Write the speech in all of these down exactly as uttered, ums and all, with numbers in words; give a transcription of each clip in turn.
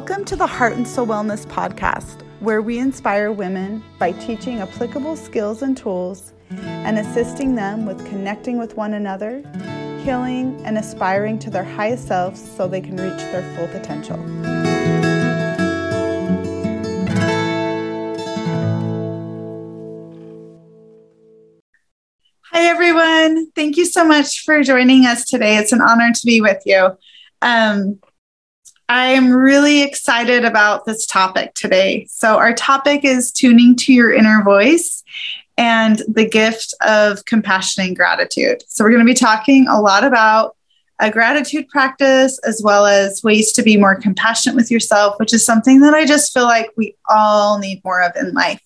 Welcome to the Heart and Soul Wellness podcast, where we inspire women by teaching applicable skills and tools and assisting them with connecting with one another, healing, and aspiring to their highest selves so they can reach their full potential. Hi, everyone. Thank you so much for joining us today. It's an honor to be with you. Um, I am really excited about this topic today. So our topic is tuning to your inner voice and the gift of compassion and gratitude. So we're going to be talking a lot about a gratitude practice as well as ways to be more compassionate with yourself, which is something that I just feel like we all need more of in life.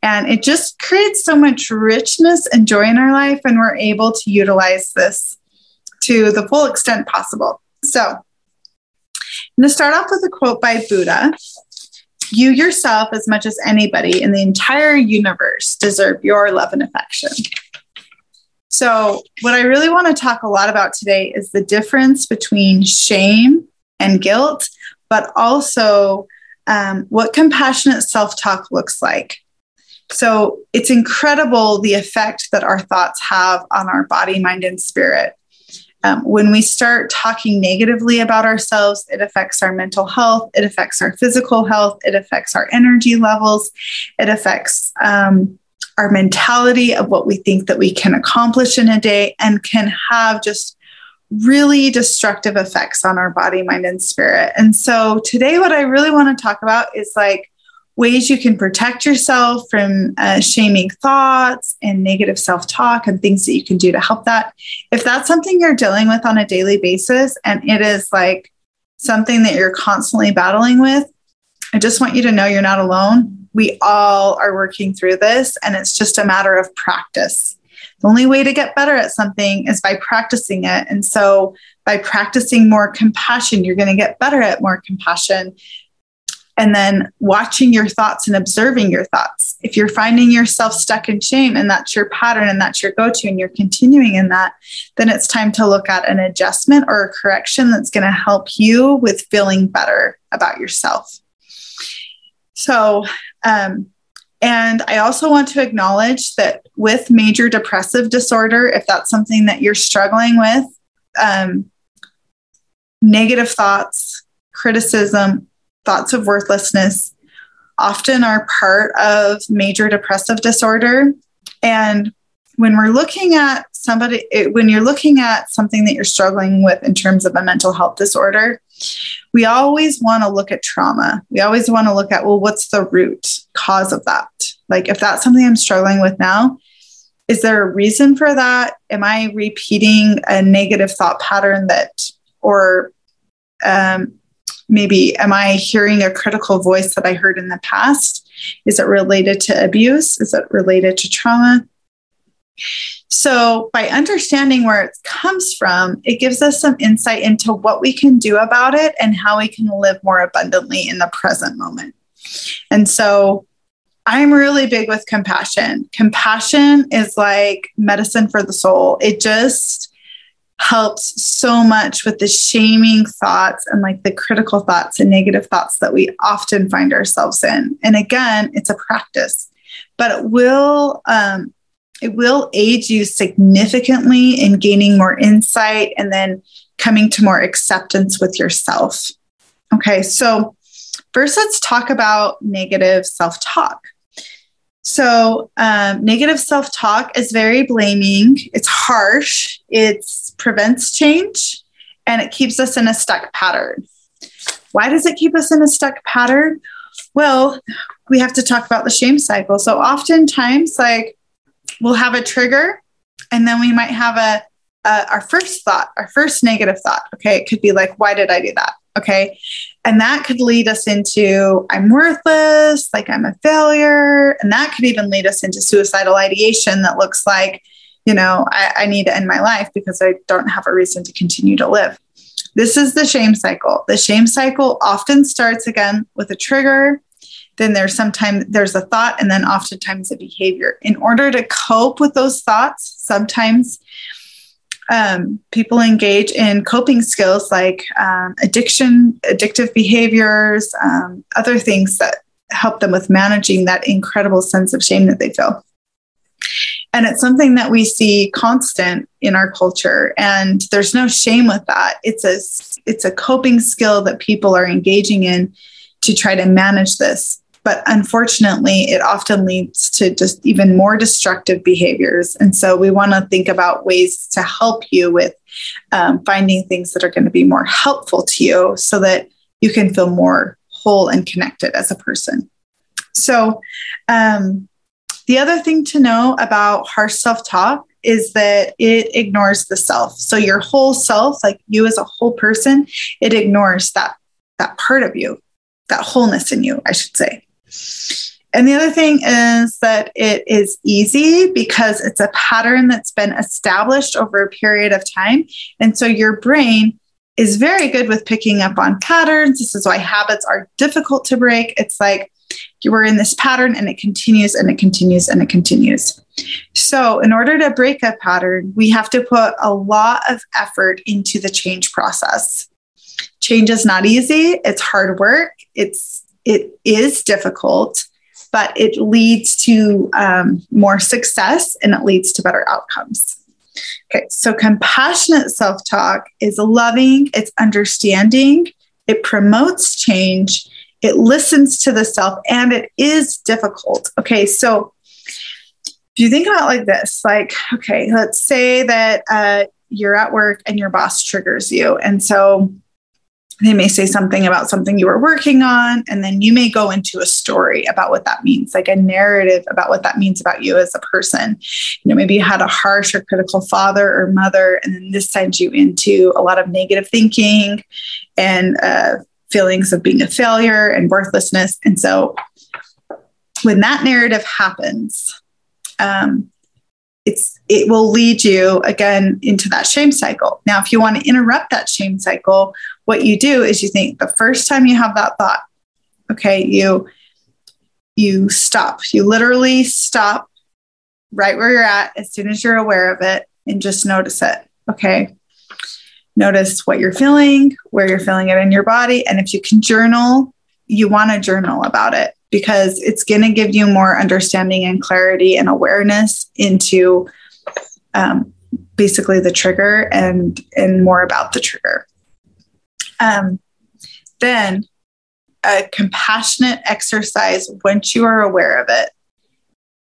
And it just creates so much richness and joy in our life when we're able to utilize this to the full extent possible. So I'm going to start off with a quote by Buddha. You yourself, as much as anybody in the entire universe, deserve your love and affection. So what I really want to talk a lot about today is the difference between shame and guilt, but also um, what compassionate self-talk looks like. So it's incredible the effect that our thoughts have on our body, mind, and spirit. Um, when we start talking negatively about ourselves, it affects our mental health, it affects our physical health, it affects our energy levels, it affects um, our mentality of what we think that we can accomplish in a day, and can have just really destructive effects on our body, mind, and spirit. And so today, what I really want to talk about is like ways you can protect yourself from uh, shaming thoughts and negative self-talk, and things that you can do to help that. If that's something you're dealing with on a daily basis, and it is like something that you're constantly battling with, I just want you to know you're not alone. We all are working through this, and it's just a matter of practice. The only way to get better at something is by practicing it. And so by practicing more compassion, you're going to get better at more compassion. And then watching your thoughts and observing your thoughts. If you're finding yourself stuck in shame, and that's your pattern and that's your go-to, and you're continuing in that, then it's time to look at an adjustment or a correction that's going to help you with feeling better about yourself. So, um, and I also want to acknowledge that with major depressive disorder, if that's something that you're struggling with, um, negative thoughts, criticism, thoughts of worthlessness often are part of major depressive disorder. And when we're looking at somebody, it, when you're looking at something that you're struggling with in terms of a mental health disorder, we always want to look at trauma. We always want to look at, well, what's the root cause of that? Like, if that's something I'm struggling with now, is there a reason for that? Am I repeating a negative thought pattern that, or, um, maybe am I hearing a critical voice that I heard in the past? Is it related to abuse? Is it related to trauma? So by understanding where it comes from, it gives us some insight into what we can do about it and how we can live more abundantly in the present moment. And so I'm really big with compassion. Compassion is like medicine for the soul. It just helps so much with the shaming thoughts and like the critical thoughts and negative thoughts that we often find ourselves in. And again, it's a practice, but it will, um, it will aid you significantly in gaining more insight and then coming to more acceptance with yourself. Okay. So first let's talk about negative self-talk. So um, negative self-talk is very blaming. It's harsh. It prevents change, and it keeps us in a stuck pattern. Why does it keep us in a stuck pattern? Well, we have to talk about the shame cycle. So oftentimes, like, we'll have a trigger, and then we might have a, a our first thought, our first negative thought. Okay. It could be like, why did I do that? Okay. And that could lead us into, I'm worthless, like I'm a failure. And that could even lead us into suicidal ideation that looks like, you know, I, I need to end my life because I don't have a reason to continue to live. This is the shame cycle. The shame cycle often starts again with a trigger. Then there's sometimes there's a thought, and then oftentimes a behavior. In order to cope with those thoughts, sometimes um, people engage in coping skills like um, addiction, addictive behaviors, um, other things that help them with managing that incredible sense of shame that they feel. And it's something that we see constant in our culture, and there's no shame with that. It's a, it's a coping skill that people are engaging in to try to manage this. But unfortunately, it often leads to just even more destructive behaviors. And so we want to think about ways to help you with um, finding things that are going to be more helpful to you so that you can feel more whole and connected as a person. So um, the other thing to know about harsh self-talk is that it ignores the self. So your whole self, like you as a whole person, it ignores that, that part of you, that wholeness in you, I should say. And the other thing is that it is easy because it's a pattern that's been established over a period of time. And so your brain is very good with picking up on patterns. This is why habits are difficult to break. It's like you were in this pattern and it continues and it continues and it continues. So in order to break a pattern, we have to put a lot of effort into the change process. Change is not easy. It's hard work. It's, it is difficult, but it leads to um, more success and it leads to better outcomes. Okay. So compassionate self-talk is loving. It's understanding. It promotes change. It listens to the self, and it is difficult. Okay. So if you think about like this, like, okay, let's say that uh, you're at work and your boss triggers you. And so they may say something about something you were working on, and then you may go into a story about what that means, like a narrative about what that means about you as a person. You know, maybe you had a harsh or critical father or mother, and then this sends you into a lot of negative thinking and uh, feelings of being a failure and worthlessness. And so when that narrative happens, um, it's it will lead you again into that shame cycle. Now, if you want to interrupt that shame cycle, what you do is you think the first time you have that thought, okay, you, you stop, you literally stop right where you're at as soon as you're aware of it and just notice it. Okay. Notice what you're feeling, where you're feeling it in your body. And if you can journal, you want to journal about it because it's going to give you more understanding and clarity and awareness into um, basically the trigger and, and more about the trigger. Um, then a compassionate exercise, once you are aware of it,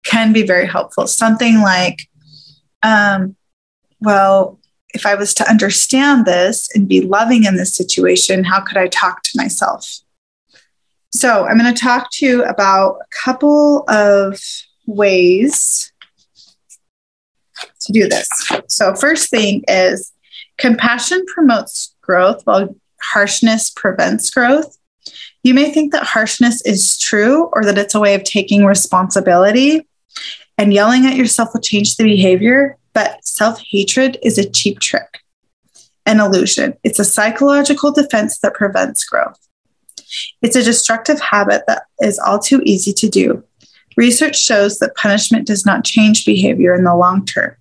can be very helpful. Something like, um, well, if I was to understand this and be loving in this situation, how could I talk to myself? So I'm going to talk to you about a couple of ways to do this. So first thing is compassion promotes growth while harshness prevents growth. You may think that harshness is true or that it's a way of taking responsibility, and yelling at yourself will change the behavior, but self-hatred is a cheap trick, an illusion. It's a psychological defense that prevents growth. It's a destructive habit that is all too easy to do. Research shows that punishment does not change behavior in the long term.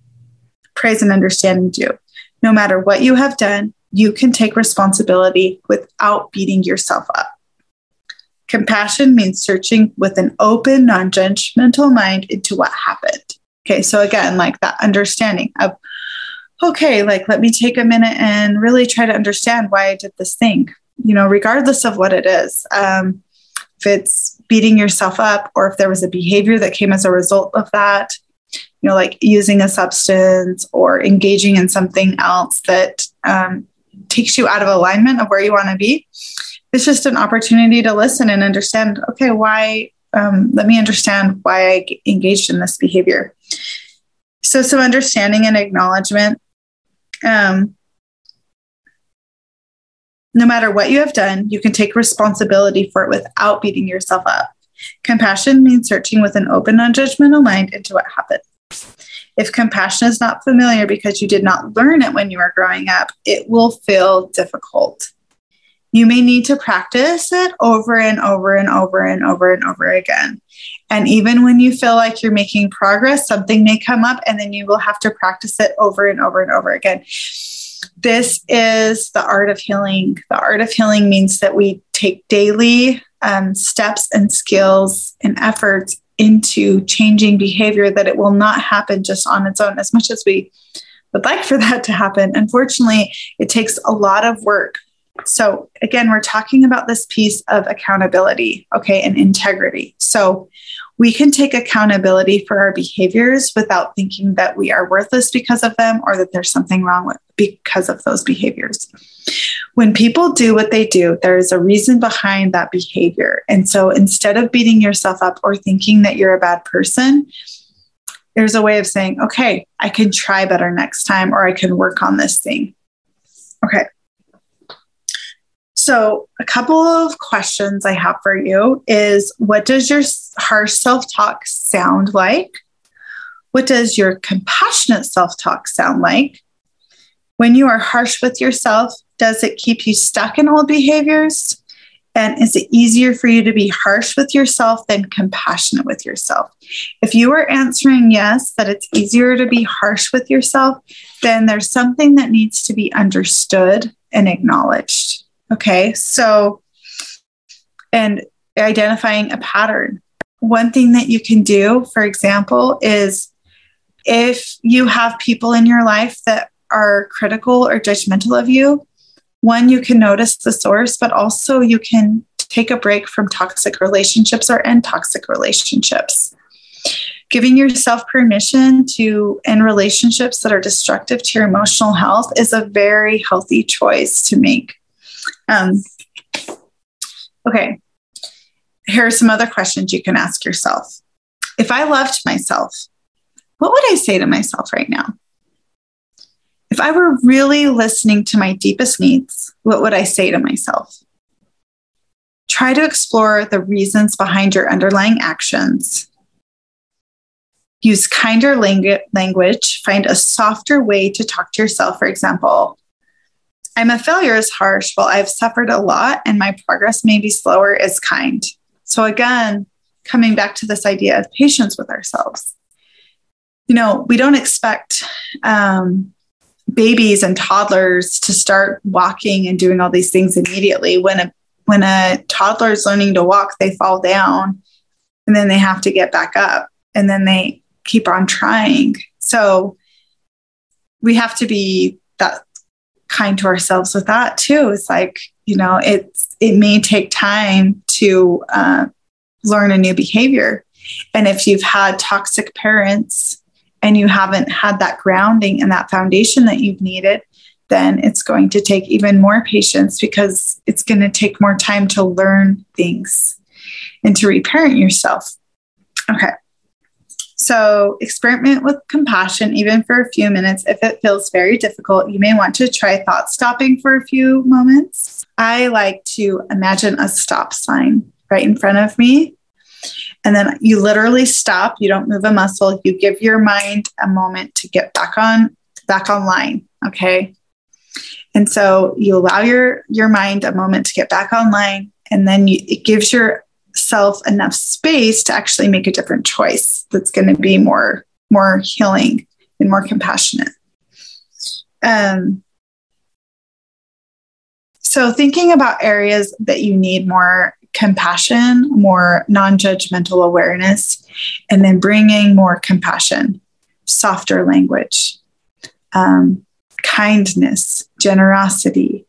Praise and understanding do. No matter what you have done, you can take responsibility without beating yourself up. Compassion means searching with an open, non-judgmental mind into what happened. Okay, so again, like that understanding of, okay, like let me take a minute and really try to understand why I did this thing, you know, regardless of what it is. Um, if it's beating yourself up or if there was a behavior that came as a result of that, you know, like using a substance or engaging in something else that um, takes you out of alignment of where you want to be. It's just an opportunity to listen and understand, okay, why, um, let me understand why I engaged in this behavior. So some understanding and acknowledgement. Um, no matter what you have done, you can take responsibility for it without beating yourself up. Compassion means searching with an open, non-judgmental mind into what happened. If compassion is not familiar because you did not learn it when you were growing up, it will feel difficult. You may need to practice it over and over and over and over and over again. And even when you feel like you're making progress, something may come up and then you will have to practice it over and over and over again. This is the art of healing. The art of healing means that we take daily um, steps and skills and efforts into changing behavior, that it will not happen just on its own, as much as we would like for that to happen. Unfortunately, it takes a lot of work. So again, we're talking about this piece of accountability, okay, and integrity. So we can take accountability for our behaviors without thinking that we are worthless because of them, or that there's something wrong with because of those behaviors. When people do what they do, there is a reason behind that behavior. And so instead of beating yourself up or thinking that you're a bad person, there's a way of saying, okay, I can try better next time, or I can work on this thing. Okay. So a couple of questions I have for you is, what does your harsh self-talk sound like? What does your compassionate self-talk sound like? When you are harsh with yourself, does it keep you stuck in old behaviors? And is it easier for you to be harsh with yourself than compassionate with yourself? If you are answering yes, that it's easier to be harsh with yourself, then there's something that needs to be understood and acknowledged. Okay, so, and identifying a pattern. One thing that you can do, for example, is if you have people in your life that are critical or judgmental of you, one, you can notice the source, but also you can take a break from toxic relationships or end toxic relationships. Giving yourself permission to end relationships that are destructive to your emotional health is a very healthy choice to make. Um, okay, here are some other questions you can ask yourself. If I loved myself, what would I say to myself right now? If I were really listening to my deepest needs, what would I say to myself? Try to explore the reasons behind your underlying actions. Use kinder langu- language. Find a softer way to talk to yourself. For example, I'm a failure is harsh. Well, I've suffered a lot and my progress may be slower is kind. So again, coming back to this idea of patience with ourselves. You know, we don't expect um, babies and toddlers to start walking and doing all these things immediately. When a, when a toddler is learning to walk, they fall down and then they have to get back up and then they keep on trying. So we have to be that kind to ourselves with that too. It's like, you know, it's, it may take time to uh, learn a new behavior. And if you've had toxic parents and you haven't had that grounding and that foundation that you've needed, then it's going to take even more patience, because it's going to take more time to learn things and to reparent yourself. Okay. So experiment with compassion, even for a few minutes. If it feels very difficult, you may want to try thought stopping for a few moments. I like to imagine a stop sign right in front of me. And then you literally stop. You don't move a muscle. You give your mind a moment to get back on, back online. Okay. And so you allow your, your mind a moment to get back online. And then you, it gives your self enough space to actually make a different choice that's going to be more more healing and more compassionate. Um, so thinking about areas that you need more compassion, more non-judgmental awareness, and then bringing more compassion, softer language, um, kindness, generosity,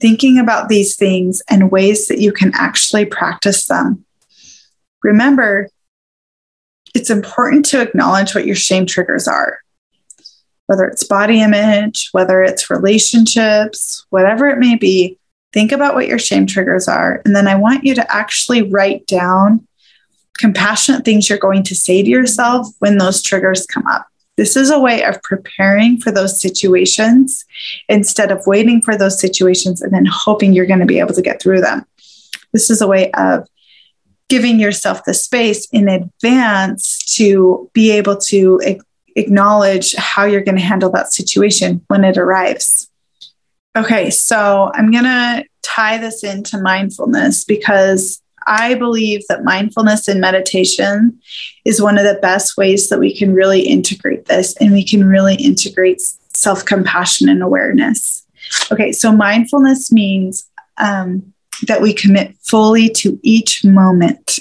thinking about these things and ways that you can actually practice them. Remember, it's important to acknowledge what your shame triggers are, whether it's body image, whether it's relationships, whatever it may be. Think about what your shame triggers are. And then I want you to actually write down compassionate things you're going to say to yourself when those triggers come up. This is a way of preparing for those situations instead of waiting for those situations and then hoping you're going to be able to get through them. This is a way of giving yourself the space in advance to be able to ac- acknowledge how you're going to handle that situation when it arrives. Okay, so I'm going to tie this into mindfulness, because I believe that mindfulness and meditation is one of the best ways that we can really integrate this, and we can really integrate self-compassion and awareness. Okay, so mindfulness means um, that we commit fully to each moment,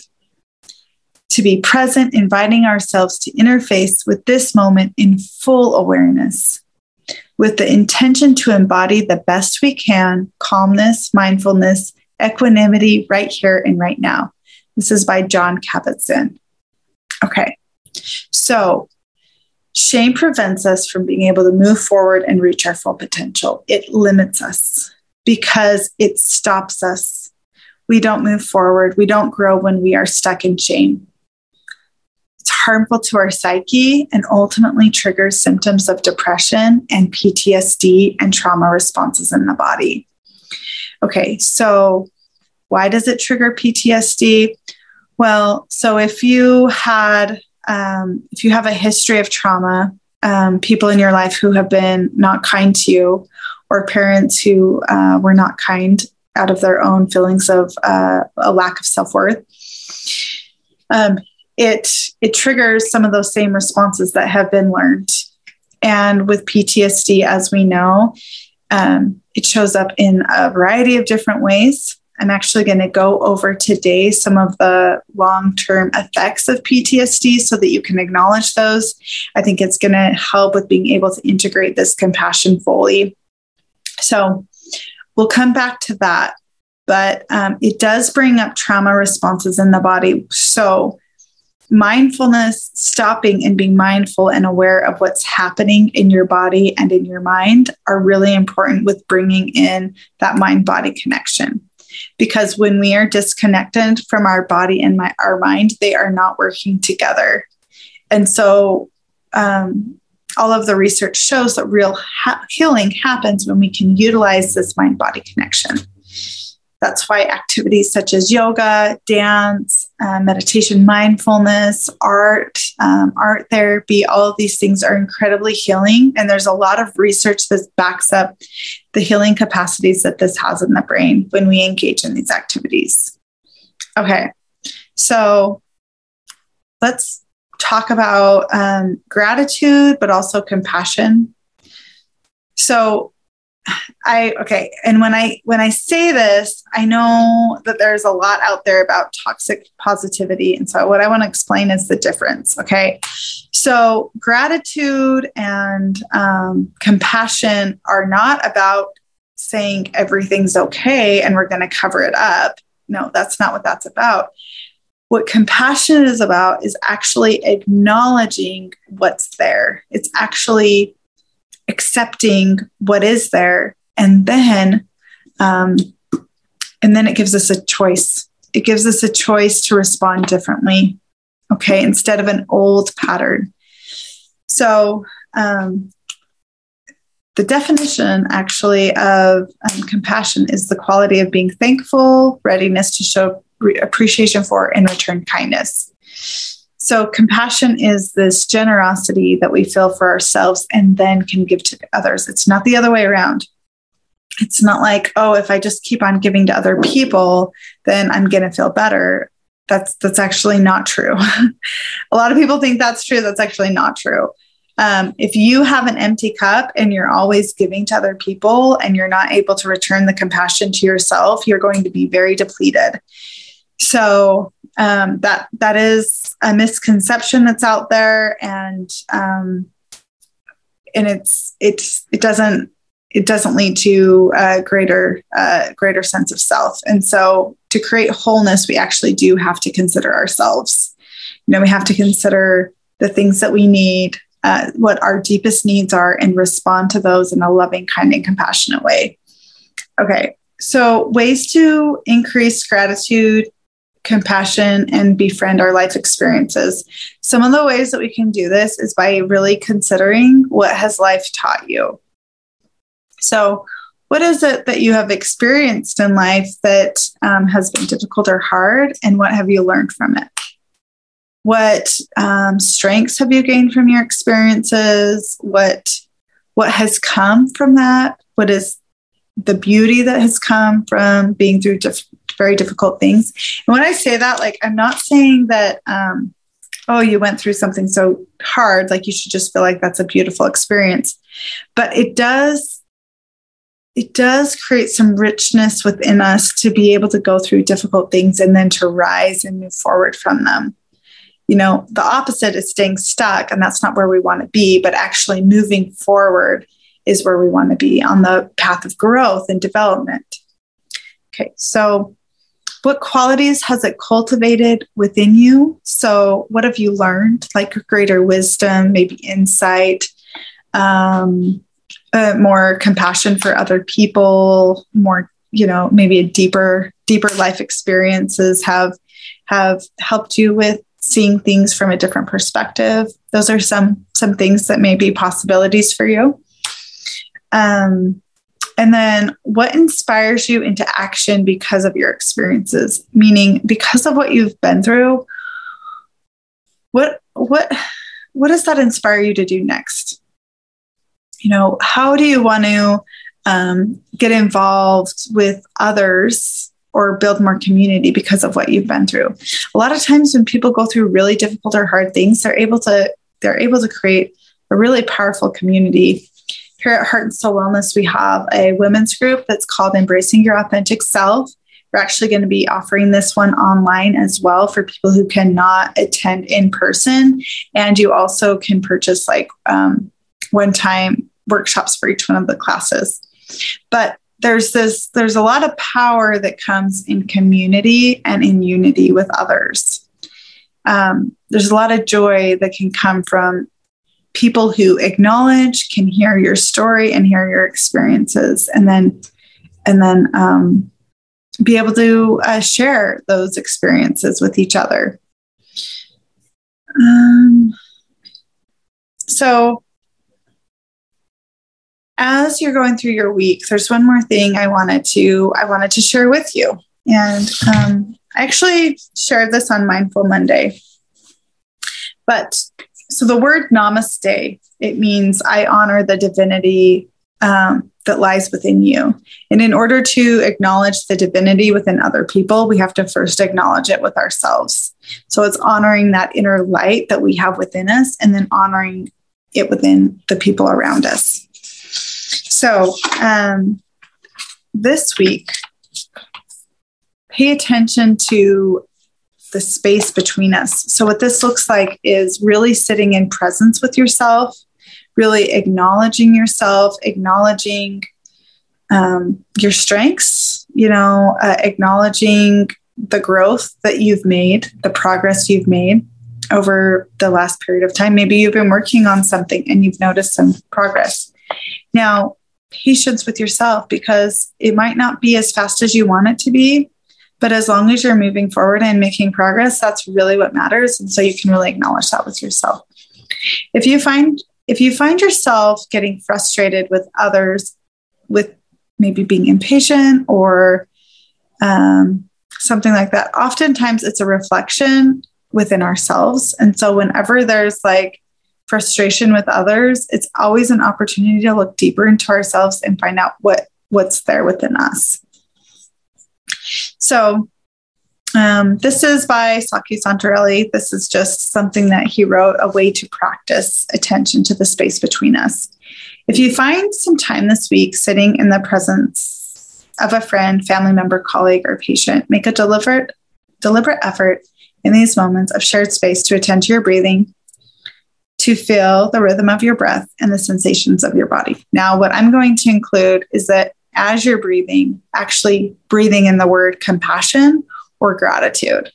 to be present, inviting ourselves to interface with this moment in full awareness, with the intention to embody the best we can, calmness, mindfulness, equanimity, right here and right now. This is by John Kabat-Zinn. Okay, so shame prevents us from being able to move forward and reach our full potential. It limits us because it stops us. We don't move forward. We don't grow when we are stuck in shame. It's harmful to our psyche and ultimately triggers symptoms of depression and P T S D and trauma responses in the body. Okay, so why does it trigger P T S D? Well, so if you had, um, if you have a history of trauma, um, people in your life who have been not kind to you, or parents who uh, were not kind out of their own feelings of uh, a lack of self-worth, um, it, it triggers some of those same responses that have been learned. And with P T S D, as we know, um, it shows up in a variety of different ways. I'm actually going to go over today some of the long-term effects of P T S D so that you can acknowledge those. I think it's going to help with being able to integrate this compassion fully. So we'll come back to that, but um, it does bring up trauma responses in the body. So mindfulness, stopping and being mindful and aware of what's happening in your body and in your mind are really important with bringing in that mind-body connection. Because when we are disconnected from our body and my, our mind, they are not working together. And so um, all of the research shows that real ha- healing happens when we can utilize this mind-body connection. That's why activities such as yoga, dance, uh, meditation, mindfulness, art, um, art therapy, all of these things are incredibly healing. And there's a lot of research that backs up the healing capacities that this has in the brain when we engage in these activities. Okay, so let's talk about um, gratitude, but also compassion. So I, okay. And when I, when I say this, I know that there's a lot out there about toxic positivity. And so what I want to explain is the difference. Okay. So gratitude and um, compassion are not about saying everything's okay and we're going to cover it up. No, that's not what that's about. What compassion is about is actually acknowledging what's there. It's actually accepting what is there. And then, um, and then it gives us a choice. It gives us a choice to respond differently. Okay. Instead of an old pattern. So, um, the definition actually of um, compassion is the quality of being thankful, readiness to show re- appreciation for and return kindness. So compassion is this generosity that we feel for ourselves and then can give to others. It's not the other way around. It's not like, oh, if I just keep on giving to other people, then I'm going to feel better. That's that's actually not true. A lot of people think that's true. That's actually not true. Um, if you have an empty cup and you're always giving to other people and you're not able to return the compassion to yourself, you're going to be very depleted. So um, that that is a misconception that's out there, and um, and it's it's it doesn't it doesn't lead to a greater uh, greater sense of self. And so, to create wholeness, we actually do have to consider ourselves. You know, we have to consider the things that we need, uh, what our deepest needs are, and respond to those in a loving, kind, and compassionate way. Okay, so ways to increase gratitude, compassion, and befriend our life experiences. Some of the ways that we can do this is by really considering what has life taught you. So what is it that you have experienced in life that um, has been difficult or hard, and what have you learned from it? What um, strengths have you gained from your experiences? What, what has come from that? What is the beauty that has come from being through different very difficult things. And when I say that, like, I'm not saying that, um, oh, you went through something so hard, like you should just feel like that's a beautiful experience. But it does, it does create some richness within us to be able to go through difficult things and then to rise and move forward from them. You know, the opposite is staying stuck, and that's not where we want to be, but actually moving forward is where we want to be, on the path of growth and development. Okay, so what qualities has it cultivated within you? So what have you learned, like greater wisdom, maybe insight, um, uh, more compassion for other people, more, you know, maybe a deeper, deeper life experiences have, have helped you with seeing things from a different perspective. Those are some, some things that may be possibilities for you. Um, and then what inspires you into action because of your experiences, meaning because of what you've been through, what, what, what does that inspire you to do next? You know, how do you want to, um, get involved with others or build more community because of what you've been through? A lot of times when people go through really difficult or hard things, they're able to, they're able to create a really powerful community. Here at Heart and Soul Wellness, we have a women's group that's called Embracing Your Authentic Self. We're actually going to be offering this one online as well for people who cannot attend in person. And you also can purchase like um, one-time workshops for each one of the classes. But there's this, there's a lot of power that comes in community and in unity with others. Um, there's a lot of joy that can come from people who acknowledge, can hear your story and hear your experiences, and then, and then um, be able to uh, share those experiences with each other. Um, so as you're going through your week, there's one more thing I wanted to, I wanted to share with you. And um, I actually shared this on Mindful Monday, but so the word namaste, it means I honor the divinity um, that lies within you. And in order to acknowledge the divinity within other people, we have to first acknowledge it with ourselves. So it's honoring that inner light that we have within us and then honoring it within the people around us. So um, this week, pay attention to the space between us. So what this looks like is really sitting in presence with yourself, really acknowledging yourself, acknowledging um, your strengths, you know, uh, acknowledging the growth that you've made, the progress you've made over the last period of time. Maybe you've been working on something and you've noticed some progress. Now, patience with yourself, because it might not be as fast as you want it to be, but as long as you're moving forward and making progress, that's really what matters. And so you can really acknowledge that with yourself. If you find, if you find yourself getting frustrated with others, with maybe being impatient or um, something like that, oftentimes it's a reflection within ourselves. And so whenever there's like frustration with others, it's always an opportunity to look deeper into ourselves and find out what, what's there within us. So um, this is by Saki Santorelli. This is just something that he wrote, a way to practice attention to the space between us. If you find some time this week sitting in the presence of a friend, family member, colleague, or patient, make a deliberate, deliberate effort in these moments of shared space to attend to your breathing, to feel the rhythm of your breath and the sensations of your body. Now, what I'm going to include is that as you're breathing, actually breathing in the word compassion or gratitude.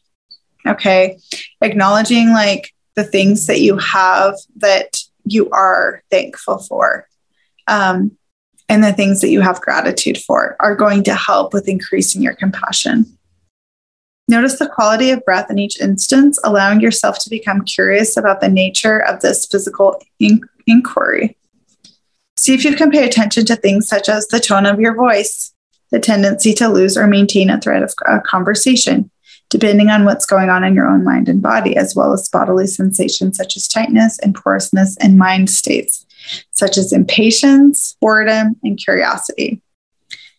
Okay. Acknowledging like the things that you have that you are thankful for, um, and the things that you have gratitude for are going to help with increasing your compassion. Notice the quality of breath in each instance, allowing yourself to become curious about the nature of this physical in- inquiry. See if you can pay attention to things such as the tone of your voice, the tendency to lose or maintain a thread of a conversation, depending on what's going on in your own mind and body, as well as bodily sensations such as tightness and porousness, and mind states such as impatience, boredom, and curiosity.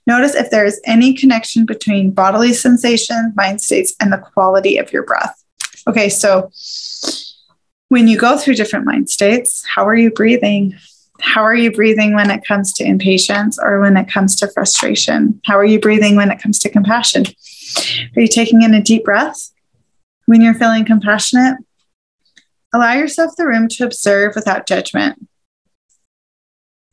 Notice if there is any connection between bodily sensations, mind states, and the quality of your breath. Okay, so when you go through different mind states, how are you breathing? How are you breathing when it comes to impatience or when it comes to frustration? How are you breathing when it comes to compassion? Are you taking in a deep breath when you're feeling compassionate? Allow yourself the room to observe without judgment.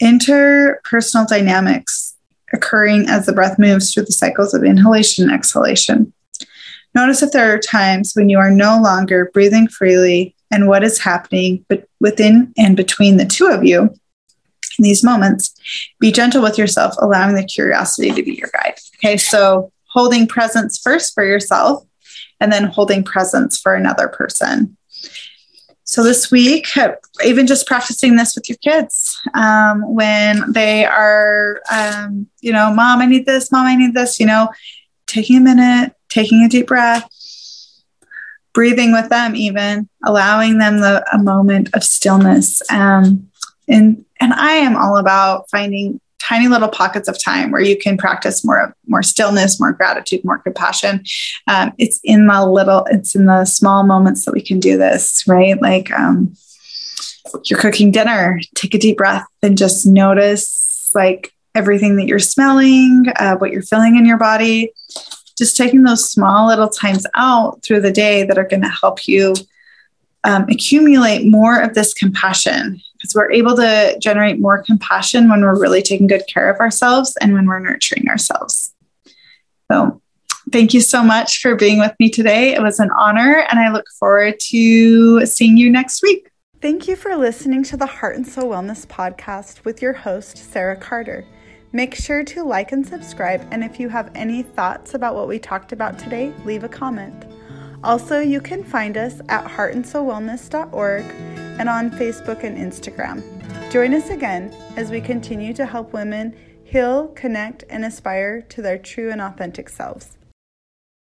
Interpersonal dynamics occurring as the breath moves through the cycles of inhalation and exhalation. Notice if there are times when you are no longer breathing freely and what is happening within and between the two of you in these moments. Be gentle with yourself, allowing the curiosity to be your guide. Okay, so holding presence first for yourself and then holding presence for another person. So this week, even just practicing this with your kids, um, when they are, um, you know, mom, I need this, mom, I need this, you know, taking a minute, taking a deep breath, breathing with them, even allowing them the, a moment of stillness. Um, and, and I am all about finding tiny little pockets of time where you can practice more, more stillness, more gratitude, more compassion. Um, it's in the little, it's in the small moments that we can do this, right? Like um, you're cooking dinner, take a deep breath and just notice like everything that you're smelling, uh, what you're feeling in your body, just taking those small little times out through the day that are going to help you um, accumulate more of this compassion. Because we're able to generate more compassion when we're really taking good care of ourselves and when we're nurturing ourselves. So thank you so much for being with me today. It was an honor, and I look forward to seeing you next week. Thank you for listening to the Heart and Soul Wellness podcast with your host, Sarah Carter. Make sure to like and subscribe, and if you have any thoughts about what we talked about today, leave a comment. Also, you can find us at heart and soul wellness dot org and on Facebook and Instagram. Join us again as we continue to help women heal, connect, and aspire to their true and authentic selves.